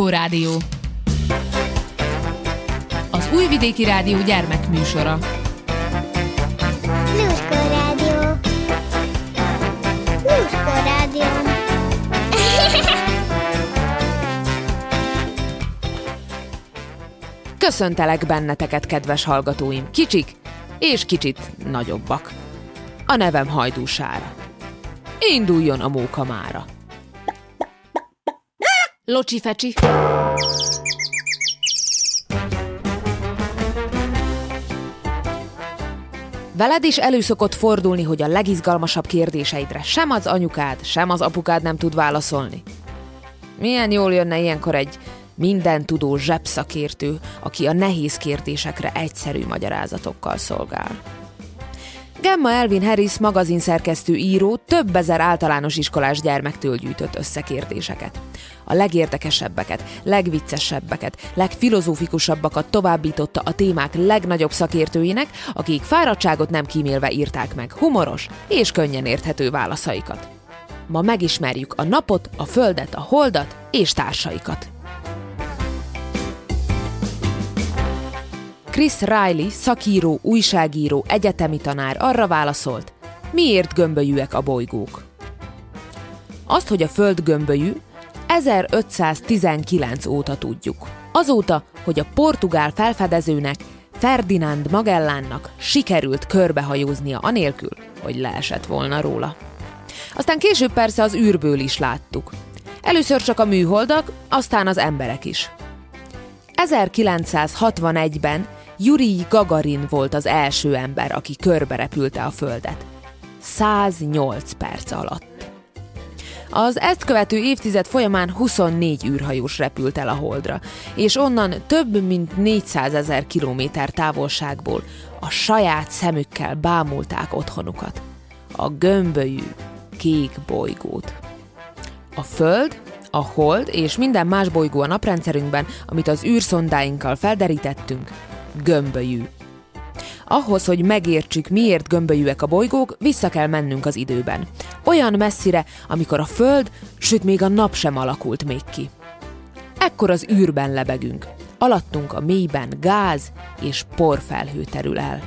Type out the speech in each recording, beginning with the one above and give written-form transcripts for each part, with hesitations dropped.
Anikó Rádió. Az Újvidéki Rádió gyermekműsora. Lúskó Rádió. Lúskó Rádió. Köszöntelek benneteket, kedves hallgatóim, kicsik és kicsit nagyobbak. A nevem Hajdúsára. Induljon a móka mára. Locsi-fecsi! Veled is előszokott fordulni, hogy a legizgalmasabb kérdéseidre sem az anyukád, sem az apukád nem tud válaszolni. Milyen jól jönne ilyenkor egy mindentudó zsebszakértő, aki a nehéz kérdésekre egyszerű magyarázatokkal szolgál. Gemma Elvin Harris magazinszerkesztő író több ezer általános iskolás gyermektől gyűjtött összekérdéseket. A legérdekesebbeket, legviccesebbeket, legfilozófikusabbakat továbbította a témák legnagyobb szakértőinek, akik fáradtságot nem kímélve írták meg humoros és könnyen érthető válaszaikat. Ma megismerjük a napot, a földet, a holdat és társaikat. Chris Riley, szakíró, újságíró, egyetemi tanár arra válaszolt, miért gömbölyűek a bolygók. Azt, hogy a Föld gömbölyű, 1519 óta tudjuk. Azóta, hogy a portugál felfedezőnek, Ferdinand Magellánnak sikerült körbehajóznia anélkül, hogy leesett volna róla. Aztán később persze az űrből is láttuk. Először csak a műholdak, aztán az emberek is. 1961-ben Jurij Gagarin volt az első ember, aki körberepülte a Földet. 108 perc alatt. Az ezt követő évtized folyamán 24 űrhajós repült el a Holdra, és onnan több mint 400 000 kilométer távolságból a saját szemükkel bámulták otthonukat, a gömbölyű kék bolygót. A Föld, a Hold és minden más bolygó a naprendszerünkben, amit az űrszondáinkkal felderítettünk, gömbölyű. Ahhoz, hogy megértsük, miért gömbölyűek a bolygók, vissza kell mennünk az időben. Olyan messzire, amikor a Föld, sőt még a Nap sem alakult még ki. Ekkor az űrben lebegünk. Alattunk a mélyben gáz és porfelhő terül el.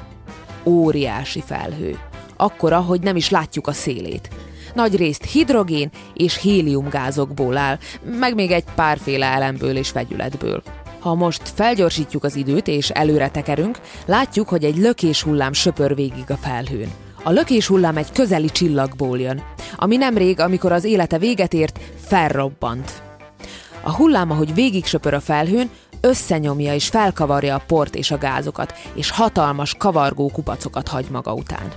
Óriási felhő. Akkora, hogy nem is látjuk a szélét. Nagyrészt hidrogén és héliumgázokból áll, meg még egy párféle elemből és vegyületből. Ha most felgyorsítjuk az időt és előre tekerünk, látjuk, hogy egy lökéshullám söpör végig a felhőn. A lökéshullám egy közeli csillagból jön, ami nemrég, amikor az élete véget ért, felrobbant. A hullám, ahogy végig söpör a felhőn, összenyomja és felkavarja a port és a gázokat, és hatalmas kavargó kupacokat hagy maga után.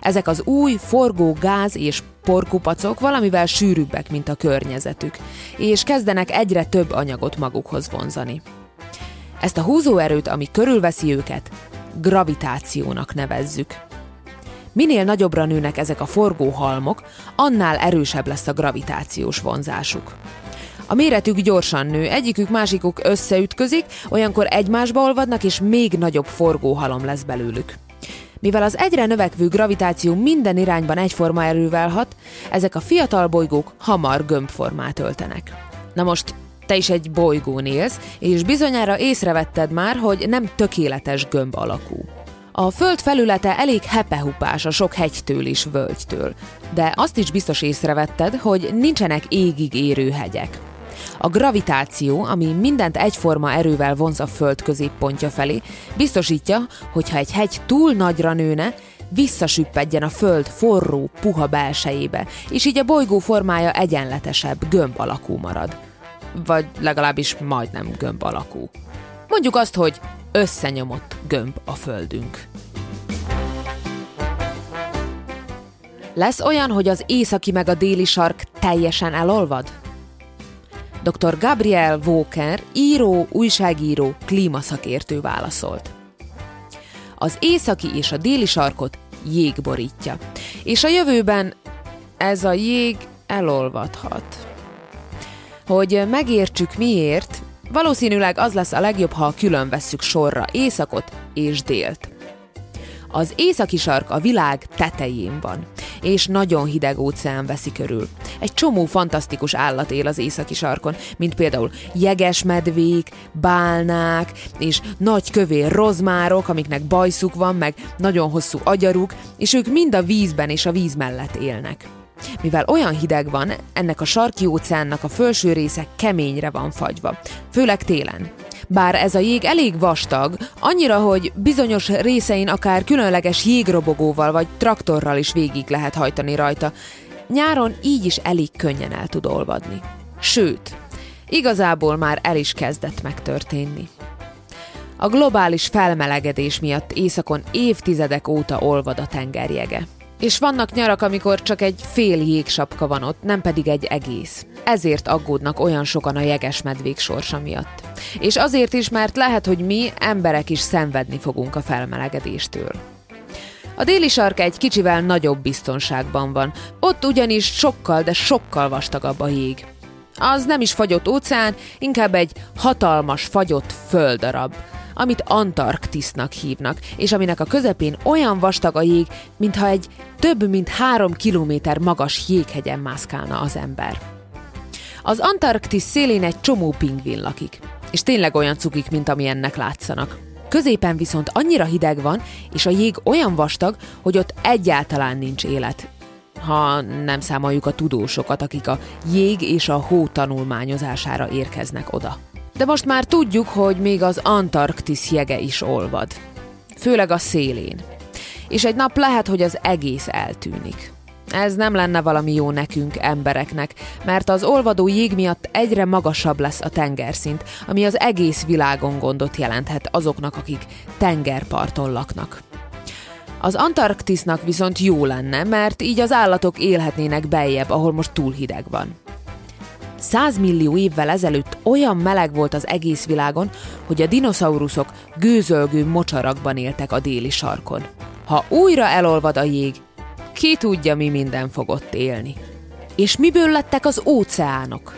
Ezek az új, forgó gáz és porkupacok valamivel sűrűbbek, mint a környezetük, és kezdenek egyre több anyagot magukhoz vonzani. Ezt a húzóerőt, ami körülveszi őket, gravitációnak nevezzük. Minél nagyobbra nőnek ezek a forgó halmok, annál erősebb lesz a gravitációs vonzásuk. A méretük gyorsan nő, egyikük másikuk összeütközik, olyankor egymásba olvadnak, és még nagyobb forgóhalom lesz belőlük. Mivel az egyre növekvő gravitáció minden irányban egyforma erővel hat, ezek a fiatal bolygók hamar gömbformát öltenek. Na most, te is egy bolygón élsz, és bizonyára észrevetted már, hogy nem tökéletes gömb alakú. A Föld felülete elég hepehupás a sok hegytől és völgytől, de azt is biztos észrevetted, hogy nincsenek égig érő hegyek. A gravitáció, ami mindent egyforma erővel vonz a Föld középpontja felé, biztosítja, hogy ha egy hegy túl nagyra nőne, visszasüppedjen a Föld forró, puha belsejébe, és így a bolygó formája egyenletesebb, gömb alakú marad. Vagy legalábbis majdnem gömb alakú. Mondjuk azt, hogy összenyomott gömb a Földünk. Lesz olyan, hogy az északi meg a déli sark teljesen elolvad? Dr. Gabriel Walker, író, újságíró, klímaszakértő válaszolt. Az északi és a déli sarkot jég borítja, és a jövőben ez a jég elolvadhat. Hogy megértsük miért, valószínűleg az lesz a legjobb, ha külön vesszük sorra északot és délt. Az északi sark a világ tetején van, és nagyon hideg óceán veszi körül. egy csomó fantasztikus állat él az északi sarkon, mint például jegesmedvék, bálnák és nagy kövér rozmárok, amiknek bajszuk van, meg nagyon hosszú agyaruk, és ők mind a vízben és a víz mellett élnek. Mivel olyan hideg van, ennek a sarki óceánnak a felső része keményre van fagyva, főleg télen. Bár ez a jég elég vastag, annyira, hogy bizonyos részein akár különleges jégrobogóval vagy traktorral is végig lehet hajtani rajta. Nyáron így is elég könnyen el tud olvadni. Sőt, igazából már el is kezdett megtörténni. A globális felmelegedés miatt északon évtizedek óta olvad a tengerjege. És vannak nyarak, amikor csak egy fél jégsapka van ott, nem pedig egy egész. Ezért aggódnak olyan sokan a jegesmedvék sorsa miatt. És azért is, mert lehet, hogy mi, emberek is szenvedni fogunk a felmelegedéstől. A déli sark egy kicsivel nagyobb biztonságban van. Ott ugyanis sokkal, de sokkal vastagabb a jég. Az nem is fagyott óceán, inkább egy hatalmas fagyott földdarab, amit Antarktisznak hívnak, és aminek a közepén olyan vastag a jég, mintha egy több mint 3 kilométer magas jéghegyen mászkálna az ember. Az Antarktisz szélén egy csomó pingvin lakik, és tényleg olyan cukik, mint amilyennek látszanak. Középen viszont annyira hideg van, és a jég olyan vastag, hogy ott egyáltalán nincs élet. Ha nem számoljuk a tudósokat, akik a jég és a hó tanulmányozására érkeznek oda. De most már tudjuk, hogy még az Antarktisz jege is olvad. Főleg a szélén. És egy nap lehet, hogy az egész eltűnik. Ez nem lenne valami jó nekünk, embereknek, mert az olvadó jég miatt egyre magasabb lesz a tengerszint, ami az egész világon gondot jelenthet azoknak, akik tengerparton laknak. Az Antarktisznak viszont jó lenne, mert így az állatok élhetnének beljebb, ahol most túl hideg van. 100 millió évvel ezelőtt olyan meleg volt az egész világon, hogy a dinoszauruszok gőzölgő mocsarakban éltek a déli sarkon. Ha újra elolvad a jég, ki tudja, mi minden fog ott élni. És miből lettek az óceánok?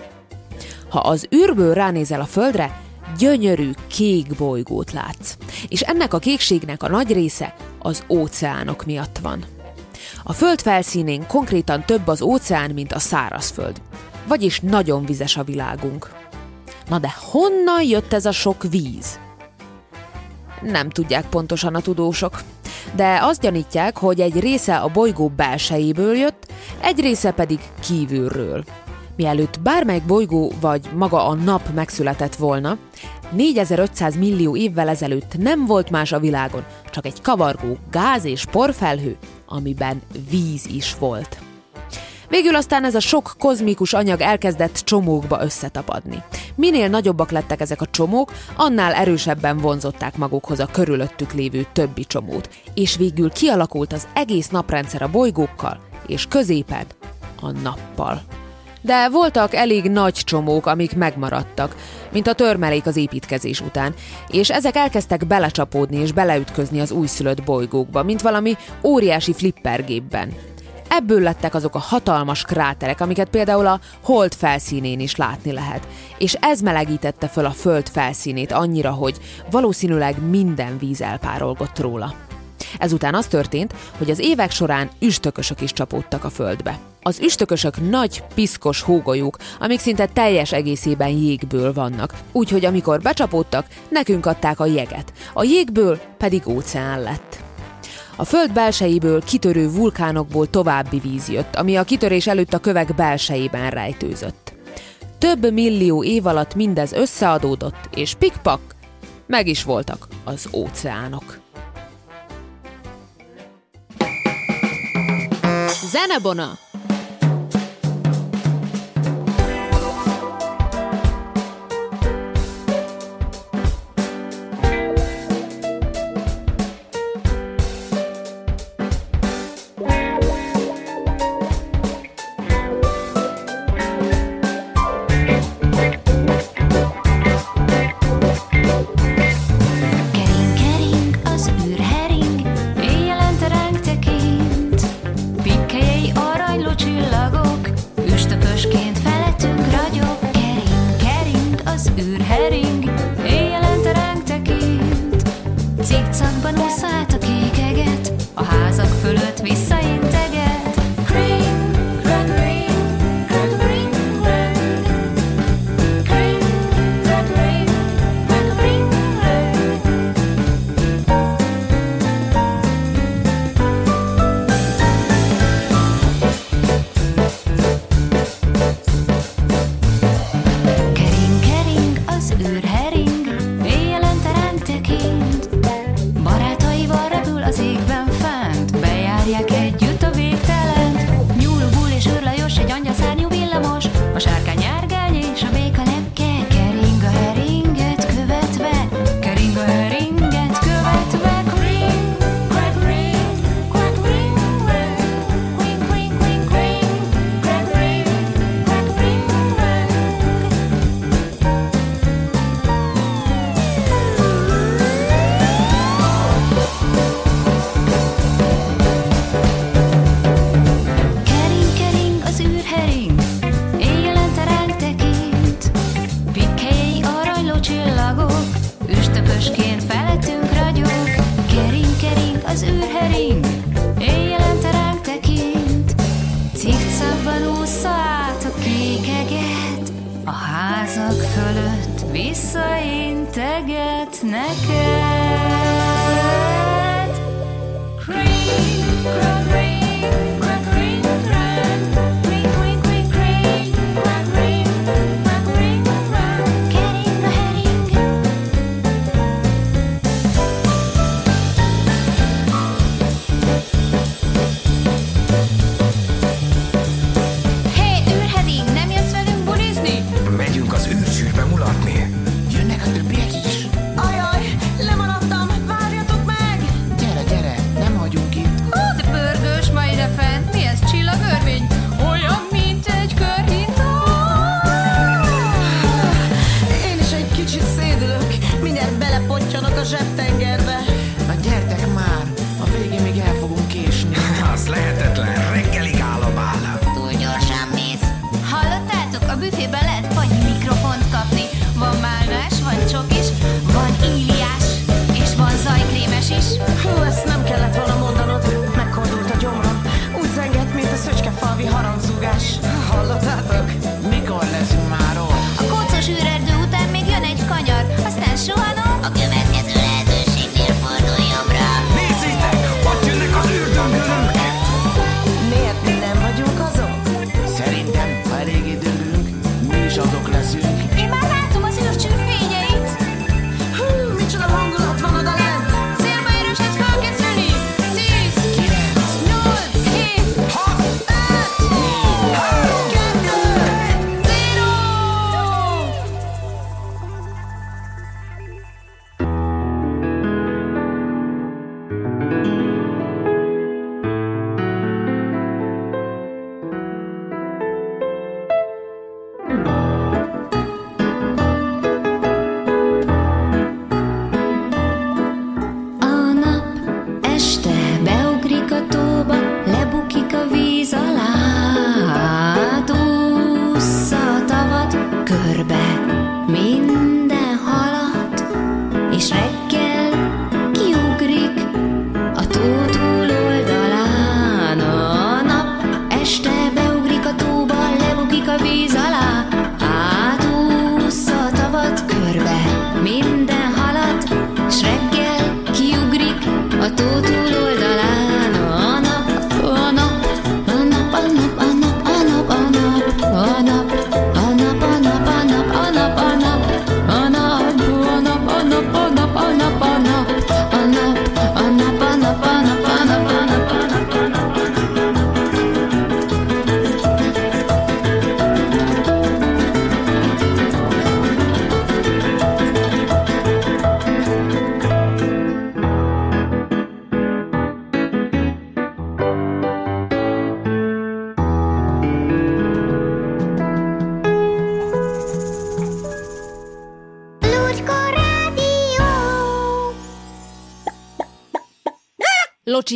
Ha az űrből ránézel a földre, gyönyörű kék bolygót látsz. És ennek a kékségnek a nagy része az óceánok miatt van. A föld felszínén konkrétan több az óceán, mint a szárazföld. Vagyis nagyon vizes a világunk. Na de honnan jött ez a sok víz? Nem tudják pontosan a tudósok, de azt gyanítják, hogy egy része a bolygó belsejéből jött, egy része pedig kívülről. Mielőtt bármelyik bolygó vagy maga a nap megszületett volna, 4500 millió évvel ezelőtt nem volt más a világon, csak egy kavargó gáz- és porfelhő, amiben víz is volt. Végül aztán ez a sok kozmikus anyag elkezdett csomókba összetapadni. Minél nagyobbak lettek ezek a csomók, annál erősebben vonzották magukhoz a körülöttük lévő többi csomót, és végül kialakult az egész naprendszer a bolygókkal, és középen a nappal. De voltak elég nagy csomók, amik megmaradtak, mint a törmelék az építkezés után, és ezek elkezdtek belecsapódni és beleütközni az újszülött bolygókba, mint valami óriási flippergépben. Ebből lettek azok a hatalmas kráterek, amiket például a Hold felszínén is látni lehet, és ez melegítette föl a Föld felszínét annyira, hogy valószínűleg minden víz elpárolgott róla. Ezután az történt, hogy az évek során üstökösök is csapódtak a Földbe. Az üstökösök nagy, piszkos hógolyók, amik szinte teljes egészében jégből vannak, úgyhogy amikor becsapódtak, nekünk adták a jeget, a jégből pedig óceán lett. A Föld belsejéből kitörő vulkánokból további víz jött, ami a kitörés előtt a kövek belsejében rejtőzött. Több millió év alatt mindez összeadódott, és pikpak, meg is voltak az óceánok. Zenebona! visszaállt a kék eget, a házak fölött visszainteget neked. Green, green, green.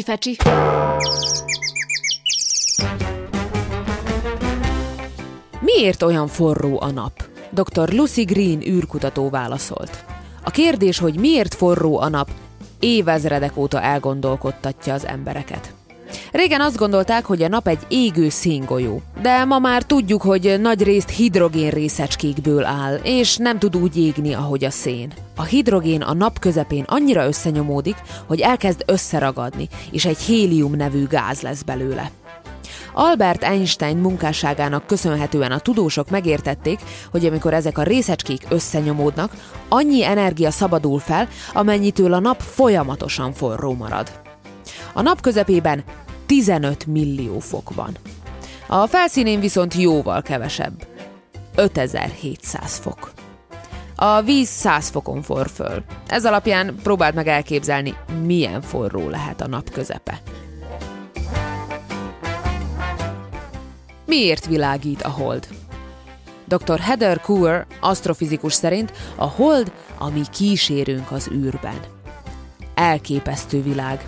Fecsi. Miért olyan forró a nap? Dr. Lucy Green űrkutató válaszolt. A kérdés, hogy miért forró a nap, évezredek óta elgondolkodtatja az embereket. Régen azt gondolták, hogy a nap egy égő széngolyó, de ma már tudjuk, hogy nagyrészt hidrogén részecskékből áll, és nem tud úgy égni, ahogy a szén. A hidrogén a nap közepén annyira összenyomódik, hogy elkezd összeragadni, és egy hélium nevű gáz lesz belőle. Albert Einstein munkásságának köszönhetően a tudósok megértették, hogy amikor ezek a részecskék összenyomódnak, annyi energia szabadul fel, amennyitől a nap folyamatosan forró marad. A nap közepében 15 millió fok van. A felszínén viszont jóval kevesebb. 5700 fok. A víz 100 fokon forr föl. Ez alapján próbáld meg elképzelni, milyen forró lehet a nap közepe. Miért világít a hold? Dr. Heather Cooper, asztrofizikus szerint a hold, ami kísérünk az űrben. Elképesztő világ.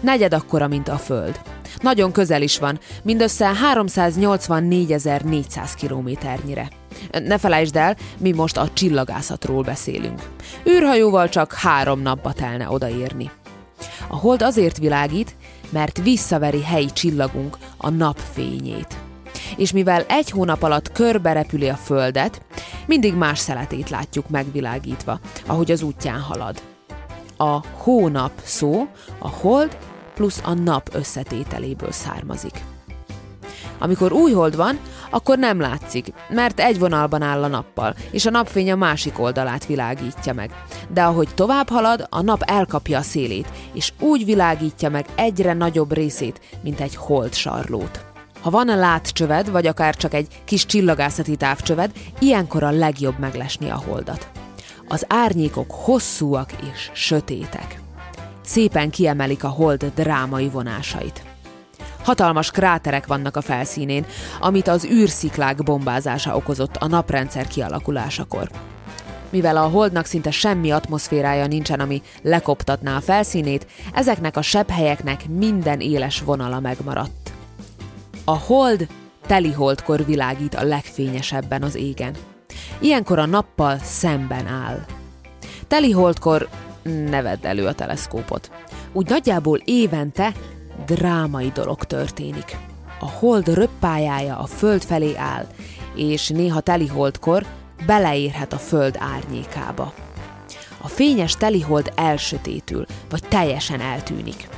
Negyed akkora, mint a Föld. Nagyon közel is van, mindössze 384.400 kilométernyire. Ne felejtsd el, mi most a csillagászatról beszélünk. Űrhajóval csak 3 napba telne odaérni. A hold azért világít, mert visszaveri helyi csillagunk a napfényét. és mivel egy hónap alatt körbe repüli a Földet, mindig más szeletét látjuk megvilágítva, ahogy az útján halad. A hónap szó a hold plusz a nap összetételéből származik. Amikor új hold van, akkor nem látszik, mert egy vonalban áll a nappal, és a napfény a másik oldalát világítja meg. De ahogy tovább halad, a nap elkapja a szélét, és úgy világítja meg egyre nagyobb részét, mint egy holdsarlót. Ha van a látcsöved, vagy akár csak egy kis csillagászati távcsöved, ilyenkor a legjobb meglesni a holdat. Az árnyékok hosszúak és sötétek. Szépen kiemelik a hold drámai vonásait. Hatalmas kráterek vannak a felszínén, amit az űrsziklák bombázása okozott a naprendszer kialakulásakor. Mivel a holdnak szinte semmi atmoszférája nincsen, ami lekoptatná a felszínét, ezeknek a sebhelyeknek minden éles vonala megmaradt. A hold teliholdkor világít a legfényesebben az égen. Ilyenkor a nappal szemben áll. Teliholdkor ne vedd elő a teleszkópot. Úgy nagyjából évente drámai dolog történik. A hold röppályája a föld felé áll, és néha teliholdkor beleérhet a föld árnyékába. A fényes telihold elsötétül, vagy teljesen eltűnik.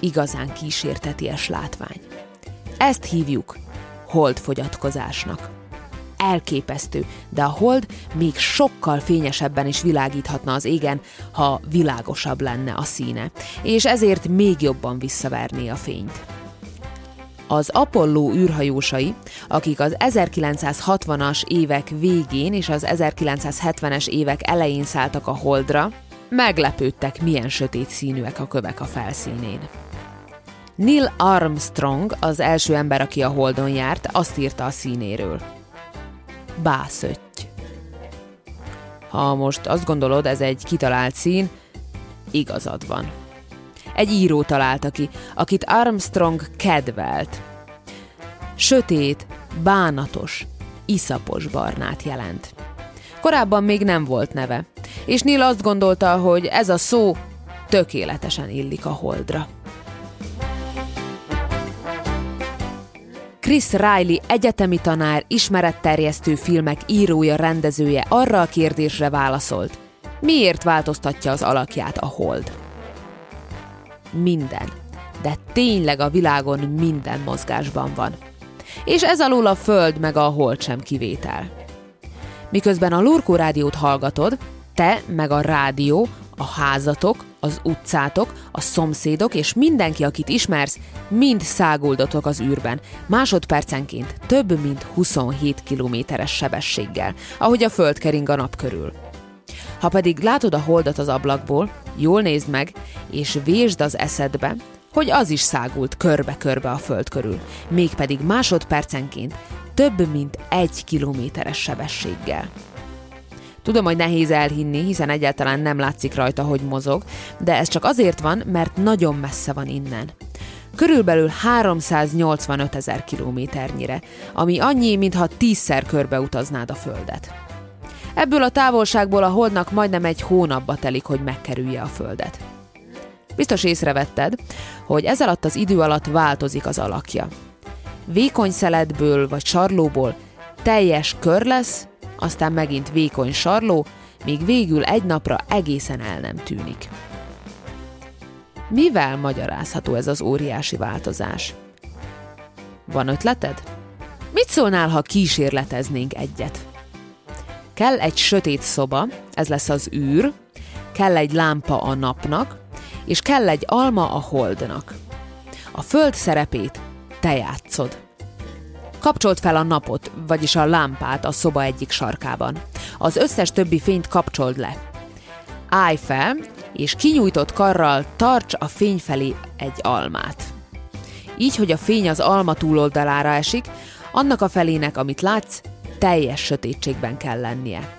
Igazán kísérteties látvány. Ezt hívjuk holdfogyatkozásnak. Elképesztő, de a hold még sokkal fényesebben is világíthatna az égen, ha világosabb lenne a színe, és ezért még jobban visszaverné a fényt. Az Apollo űrhajósai, akik az 1960-as évek végén és az 1970-es évek elején szálltak a holdra, meglepődtek, milyen sötét színűek a kövek a felszínén. Neil Armstrong, az első ember, aki a holdon járt, azt írta a színéről: bászötty. Ha most azt gondolod, ez egy kitalált szín, igazad van. Egy író találta ki, akit Armstrong kedvelt. Sötét, bánatos, iszapos barnát jelent. Korábban még nem volt neve, és Neil azt gondolta, hogy ez a szó tökéletesen illik a holdra. Chris Riley egyetemi tanár, ismeretterjesztő filmek írója, rendezője arra a kérdésre válaszolt: miért változtatja az alakját a hold? Minden, de tényleg a világon minden mozgásban van. És ez alól a Föld meg a hold sem kivétel. Miközben a Lurkó rádiót hallgatod, te meg a rádió, a házatok, az utcátok, a szomszédok és mindenki, akit ismersz, mind száguldotok az űrben, másodpercenként több mint 27 kilométeres sebességgel, ahogy a Föld kering a nap körül. Ha pedig látod a holdat az ablakból, jól nézd meg, és vésd az eszedbe, hogy az is szágult körbe-körbe a Föld körül, mégpedig másodpercenként több mint 1 kilométeres sebességgel. Tudom, hogy nehéz elhinni, hiszen egyáltalán nem látszik rajta, hogy mozog, de ez csak azért van, mert nagyon messze van innen. Körülbelül 385 000 kilométernyire, ami annyi, mintha 10-szer körbe utaznád a Földet. Ebből a távolságból a holdnak majdnem egy hónapba telik, hogy megkerülje a Földet. Biztos észrevetted, hogy ez alatt az idő alatt változik az alakja. Vékony szeletből vagy sarlóból teljes kör lesz, aztán megint vékony sarló, míg végül egy napra egészen el nem tűnik. Mivel magyarázható ez az óriási változás? Van ötleted? Mit szólnál, ha kísérleteznénk egyet? Kell egy sötét szoba, ez lesz az űr, kell egy lámpa a napnak, és kell egy alma a holdnak. A Föld szerepét te játszod. Kapcsold fel a napot, vagyis a lámpát a szoba egyik sarkában. Az összes többi fényt kapcsold le. Állj fel, és kinyújtott karral tarts a fény felé egy almát. Így, hogy a fény az alma túloldalára esik, annak a felének, amit látsz, teljes sötétségben kell lennie.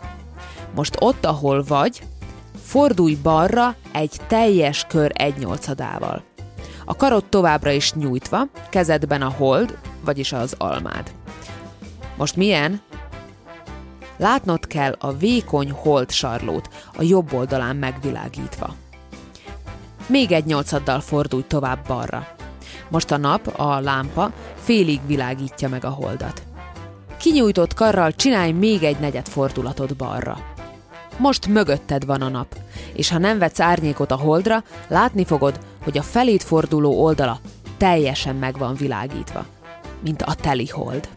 Most ott, ahol vagy, fordulj balra egy teljes kör 1/8-ával. A karod továbbra is nyújtva, kezedben a hold, vagyis az almád. Most milyen? Látnod kell a vékony holdsarlót, a jobb oldalán megvilágítva. Még 1/8-addal fordulj tovább balra. Most a nap, a lámpa félig világítja meg a holdat. Kinyújtott karral csinálj még egy negyed fordulatot balra. Most mögötted van a nap, és ha nem vetsz árnyékot a holdra, látni fogod, hogy a felét forduló oldala teljesen meg van világítva, mint a teli hold.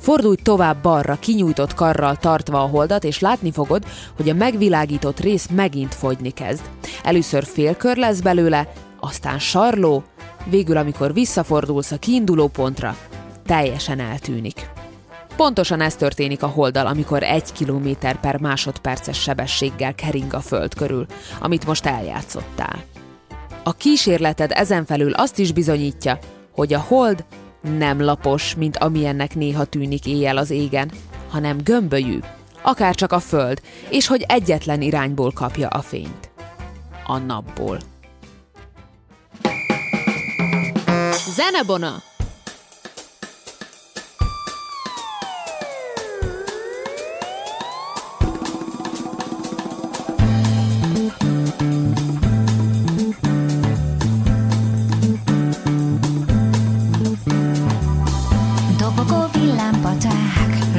Fordulj tovább balra, kinyújtott karral tartva a holdat, és látni fogod, hogy a megvilágított rész megint fogyni kezd. Először félkör lesz belőle, aztán sarló, végül amikor visszafordulsz a kiinduló pontra, teljesen eltűnik. Pontosan ez történik a holddal, amikor 1 km/másodperces sebességgel kering a föld körül, amit most eljátszottál. A kísérleted ezenfelül azt is bizonyítja, hogy a hold nem lapos, mint amilyennek néha tűnik éjjel az égen, hanem gömbölyű, akárcsak a föld, és hogy egyetlen irányból kapja a fényt. A napból. Zenebona!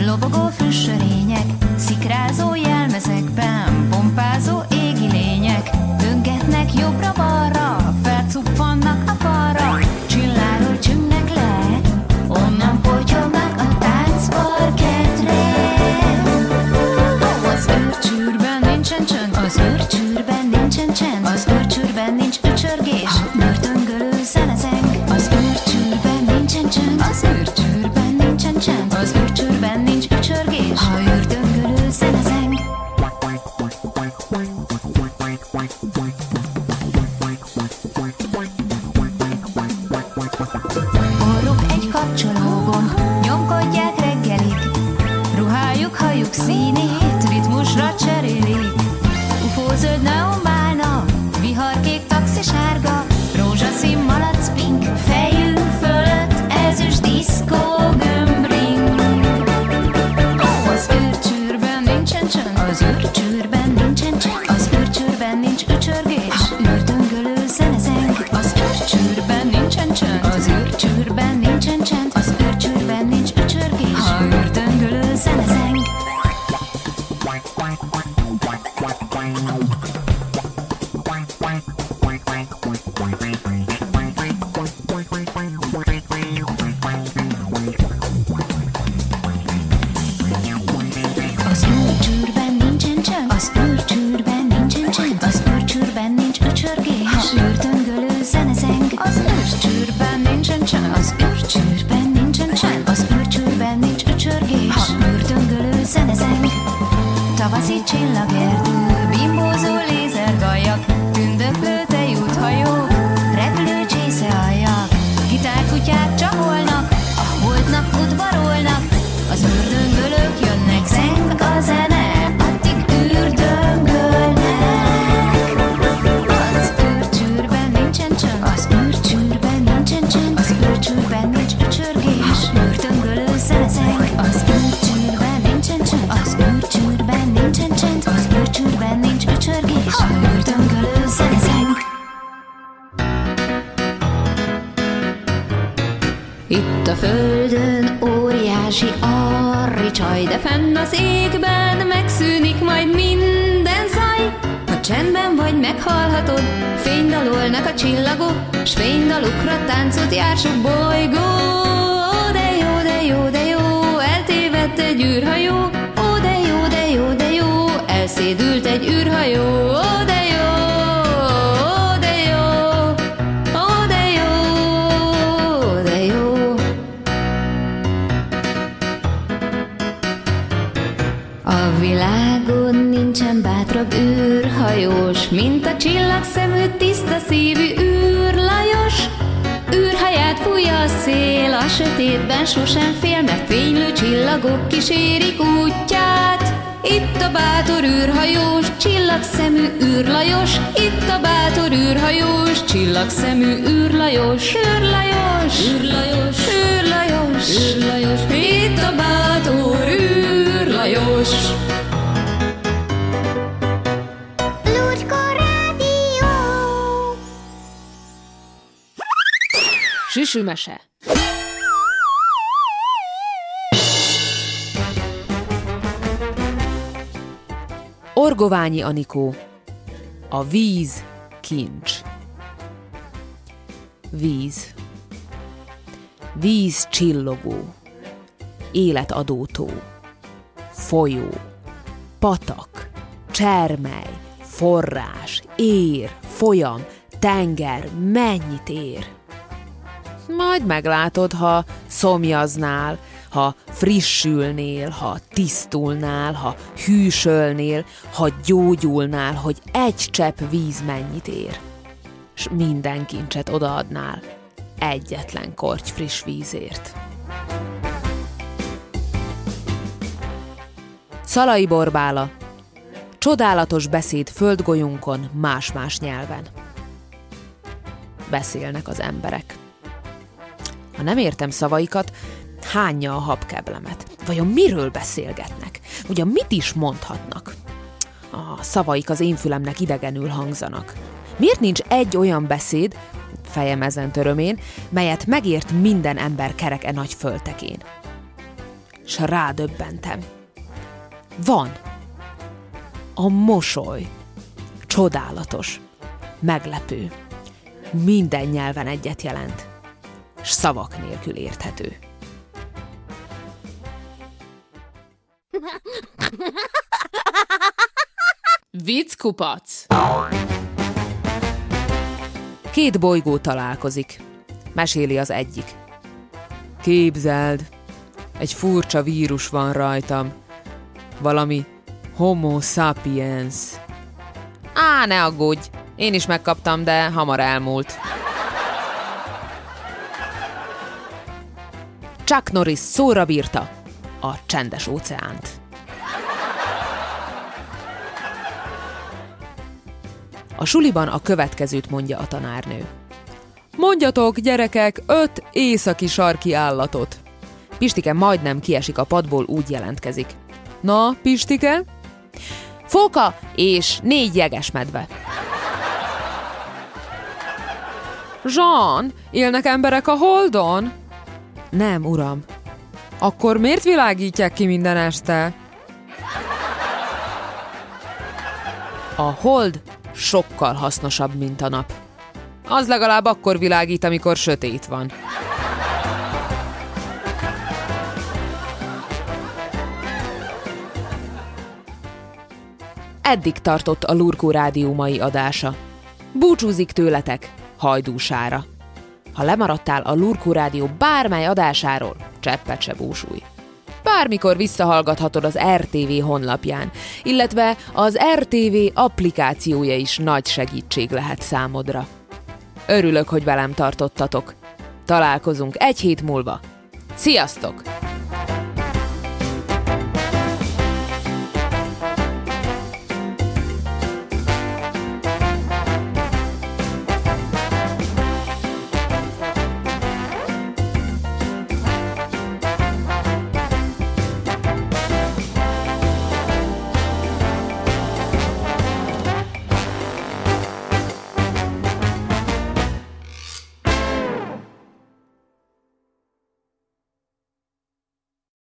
Lobogó frissörények, szikrázó jelmezekben, pompázó égi lények, döngetnek jobbra-balra, felcuppannak a falra, csilláról csüngnek le, onnan potyognak a táncparketre. Az őrcsűrben nincsen csönd, az őrcsűrben nincsen csend, az őrcsűrben nincs ücsörgés, ha őrtöngölő zenezeng, az őrcsűrben nincsen csönd, az őrcsűrben nincsen csend, az őrcsűrben nincs ücsörgés, ha őrtöngölő zenezeng. Orruk egy kapcsológon, nyomkodják reggelig, ruhájuk, hajuk színét ritmusra cserélik. Ufózöld neonbálna, viharkék, taxisárga, rózsaszín, malac, pink, fejünk fölött ezüst diszkó. Az őrcsőrben nincsen csend, az őrcsőrben nincs ücsörgés, őrdöngölő zenezeng. Az őrcsőrben nincsen csend, az őrcsőrben nincsen csend, az őrcsőrben nincs ücsörgés, ha őrdöngölő zenezeng. Tavaszi csillagerdő, bimbózó lézergajak, tündöklő tejúthajók, repülő csészealjak, gitárkutyák csaholnak, a holtnak udvarolnak, az őrdöngölők jönnek, zeng a zene, addig őrdöngölnek. Az őrcsőrben nincsen csönd, az őrcsőrben nincsen csönd, az őrcsőrben nincs ücsörgés, őrdöngölő zene, zeng, az őrcsőrben nincsen csönd, az őrcsőrben nincsen csönd, az őrcsőrben nincs ücsörgés, ha őrdöngölő zenezeng. Itt a földön óriási arricsaj, de fenn az égben megszűnik majd minden zaj. Ha csendben vagy, meghallhatod, fénydalolnak a csillagok, s fénydalukra táncot jár sok bolygó. Ó, de jó, de jó, de jó, eltévedt egy űrhajó. Szédült egy űrhajó, ó de jó, ó de jó, ó de jó, ó de jó. A világon nincsen bátrabb űrhajós, mint a csillagszemű, tiszta szívű űrlajos. Űrhaját fújja a szél, a sötétben sosem fél, mert fénylő csillagok kísérik útját. Itt a bátor űrhajós, csillagszemű űrlajos, itt a bátor űrhajós, csillagszemű űrlajos, űrlajos, űrlajos, űrlajos, űrlajos, itt a bátor űrlajos. Lucska Rádió! Süsümese. Orgoványi Anikó. A víz kincs. Víz. Víz csillogó. Életadótó. Folyó. Patak. Csermely. Forrás. Ér. Folyam. Tenger. Mennyit ér? Majd meglátod, ha szomjaznál, ha frissülnél, ha tisztulnál, ha hűsölnél, ha gyógyulnál, hogy egy csepp víz mennyit ér. S minden kincset odaadnál egyetlen korty friss vízért. Szalai Borbála. Csodálatos beszéd földgolyunkon más-más nyelven. Beszélnek az emberek. Ha nem értem szavaikat, hányja a habkeblemet. Vajon miről beszélgetnek? Ugyan mit is mondhatnak? A szavaik az én fülemnek idegenül hangzanak. Miért nincs egy olyan beszéd, fejem ezen törömén, melyet megért minden ember kereke nagy földtekén? S rádöbbentem. Van. A mosoly. Csodálatos. Meglepő. Minden nyelven egyet jelent. S szavak nélkül érthető. Vickupac. Két bolygó találkozik. Meséli az egyik. Képzeld, egy furcsa vírus van rajtam. Valami homo sapiens. Á, ne aggódj, én is megkaptam, de hamar elmúlt. Chuck Norris szóra bírta a csendes óceánt. A suliban a következőt mondja a tanárnő. Mondjatok, gyerekek, 5 északi sarki állatot. Pistike majdnem kiesik a padból, úgy jelentkezik. Na, Pistike? Fóka és 4 jegesmedve. Jean, élnek emberek a holdon? Nem, uram. Akkor miért világítják ki minden este? A hold sokkal hasznosabb, mint a nap. Az legalább akkor világít, amikor sötét van. Eddig tartott a Lurkó Rádió mai adása. Búcsúzik tőletek Hajdúsára. Ha lemaradtál a Lurkó Rádió bármely adásáról, cseppet se búsulj. Bármikor visszahallgathatod az RTV honlapján, illetve az RTV applikációja is nagy segítség lehet számodra. Örülök, hogy velem tartottatok. Találkozunk egy hét múlva. Sziasztok!